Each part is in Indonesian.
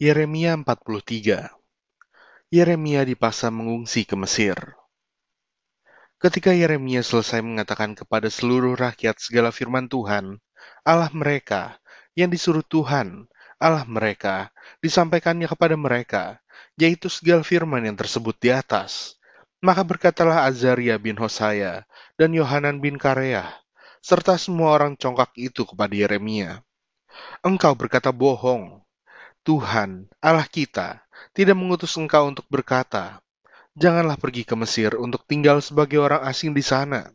Yeremia 43. Yeremia dipaksa mengungsi ke Mesir. Ketika Yeremia selesai mengatakan kepada seluruh rakyat segala firman Tuhan, Allah mereka, yang disuruh Tuhan, Allah mereka, disampaikannya kepada mereka, yaitu segala firman yang tersebut di atas. Maka berkatalah Azaria bin Hosaya dan Yohanan bin Kareah, serta semua orang congkak itu kepada Yeremia. Engkau berkata bohong. Tuhan, Allah kita, tidak mengutus engkau untuk berkata, janganlah pergi ke Mesir untuk tinggal sebagai orang asing di sana.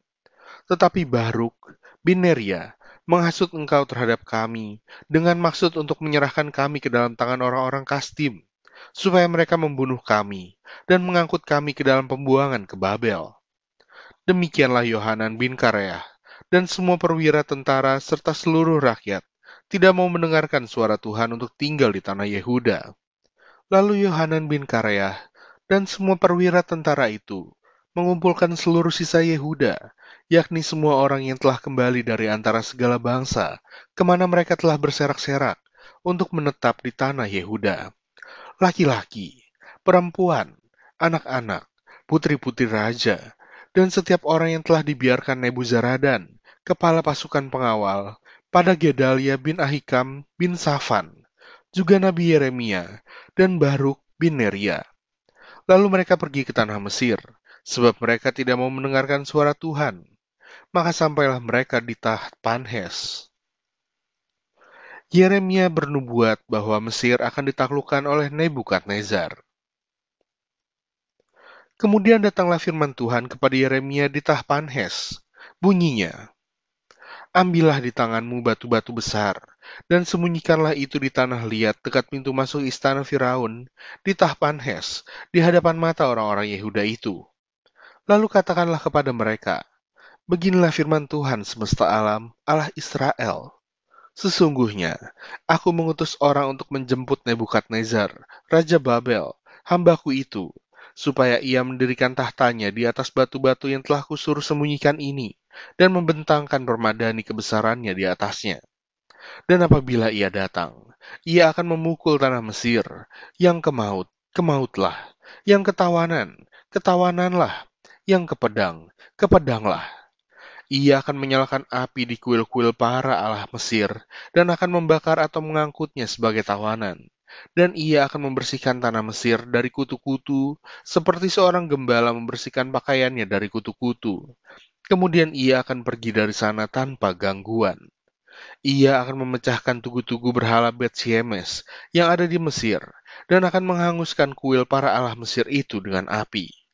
Tetapi Baruk bin Neria menghasut engkau terhadap kami dengan maksud untuk menyerahkan kami ke dalam tangan orang-orang Kasdim, supaya mereka membunuh kami dan mengangkut kami ke dalam pembuangan ke Babel. Demikianlah Yohanan bin Kareah dan semua perwira tentara serta seluruh rakyat tidak mau mendengarkan suara Tuhan untuk tinggal di tanah Yehuda. Lalu Yohanan bin Kareah dan semua perwira tentara itu mengumpulkan seluruh sisa Yehuda, yakni semua orang yang telah kembali dari antara segala bangsa, kemana mereka telah berserak-serak untuk menetap di tanah Yehuda. Laki-laki, perempuan, anak-anak, putri-putri raja, dan setiap orang yang telah dibiarkan Nebuzaradan, kepala pasukan pengawal, pada Gedalia bin Ahikam bin Safan, juga Nabi Yeremia, dan Baruk bin Neria. Lalu mereka pergi ke tanah Mesir, sebab mereka tidak mau mendengarkan suara Tuhan. Maka sampailah mereka di Tahpanhes. Yeremia bernubuat bahwa Mesir akan ditaklukkan oleh Nebukadnezar. Kemudian datanglah firman Tuhan kepada Yeremia di Tahpanhes. Bunyinya, ambillah di tanganmu batu-batu besar, dan sembunyikanlah itu di tanah liat dekat pintu masuk istana Firaun, di Tahpanhes, di hadapan mata orang-orang Yehuda itu. Lalu katakanlah kepada mereka, beginilah firman Tuhan semesta alam, Allah Israel. Sesungguhnya, aku mengutus orang untuk menjemput Nebukadnezar, Raja Babel, hambaku itu, supaya ia mendirikan tahtanya di atas batu-batu yang telah kusuruh sembunyikan ini, dan membentangkan permadani kebesarannya di atasnya. Dan apabila ia datang, ia akan memukul tanah Mesir, yang kemaut, kemautlah, yang ketawanan, ketawananlah, yang kepedang, kepedanglah. Ia akan menyalakan api di kuil-kuil para Allah Mesir, dan akan membakar atau mengangkutnya sebagai tawanan. Dan ia akan membersihkan tanah Mesir dari kutu-kutu, seperti seorang gembala membersihkan pakaiannya dari kutu-kutu. Kemudian ia akan pergi dari sana tanpa gangguan. Ia akan memecahkan tugu-tugu berhala Bet-Syemes yang ada di Mesir, dan akan menghanguskan kuil para Allah Mesir itu dengan api.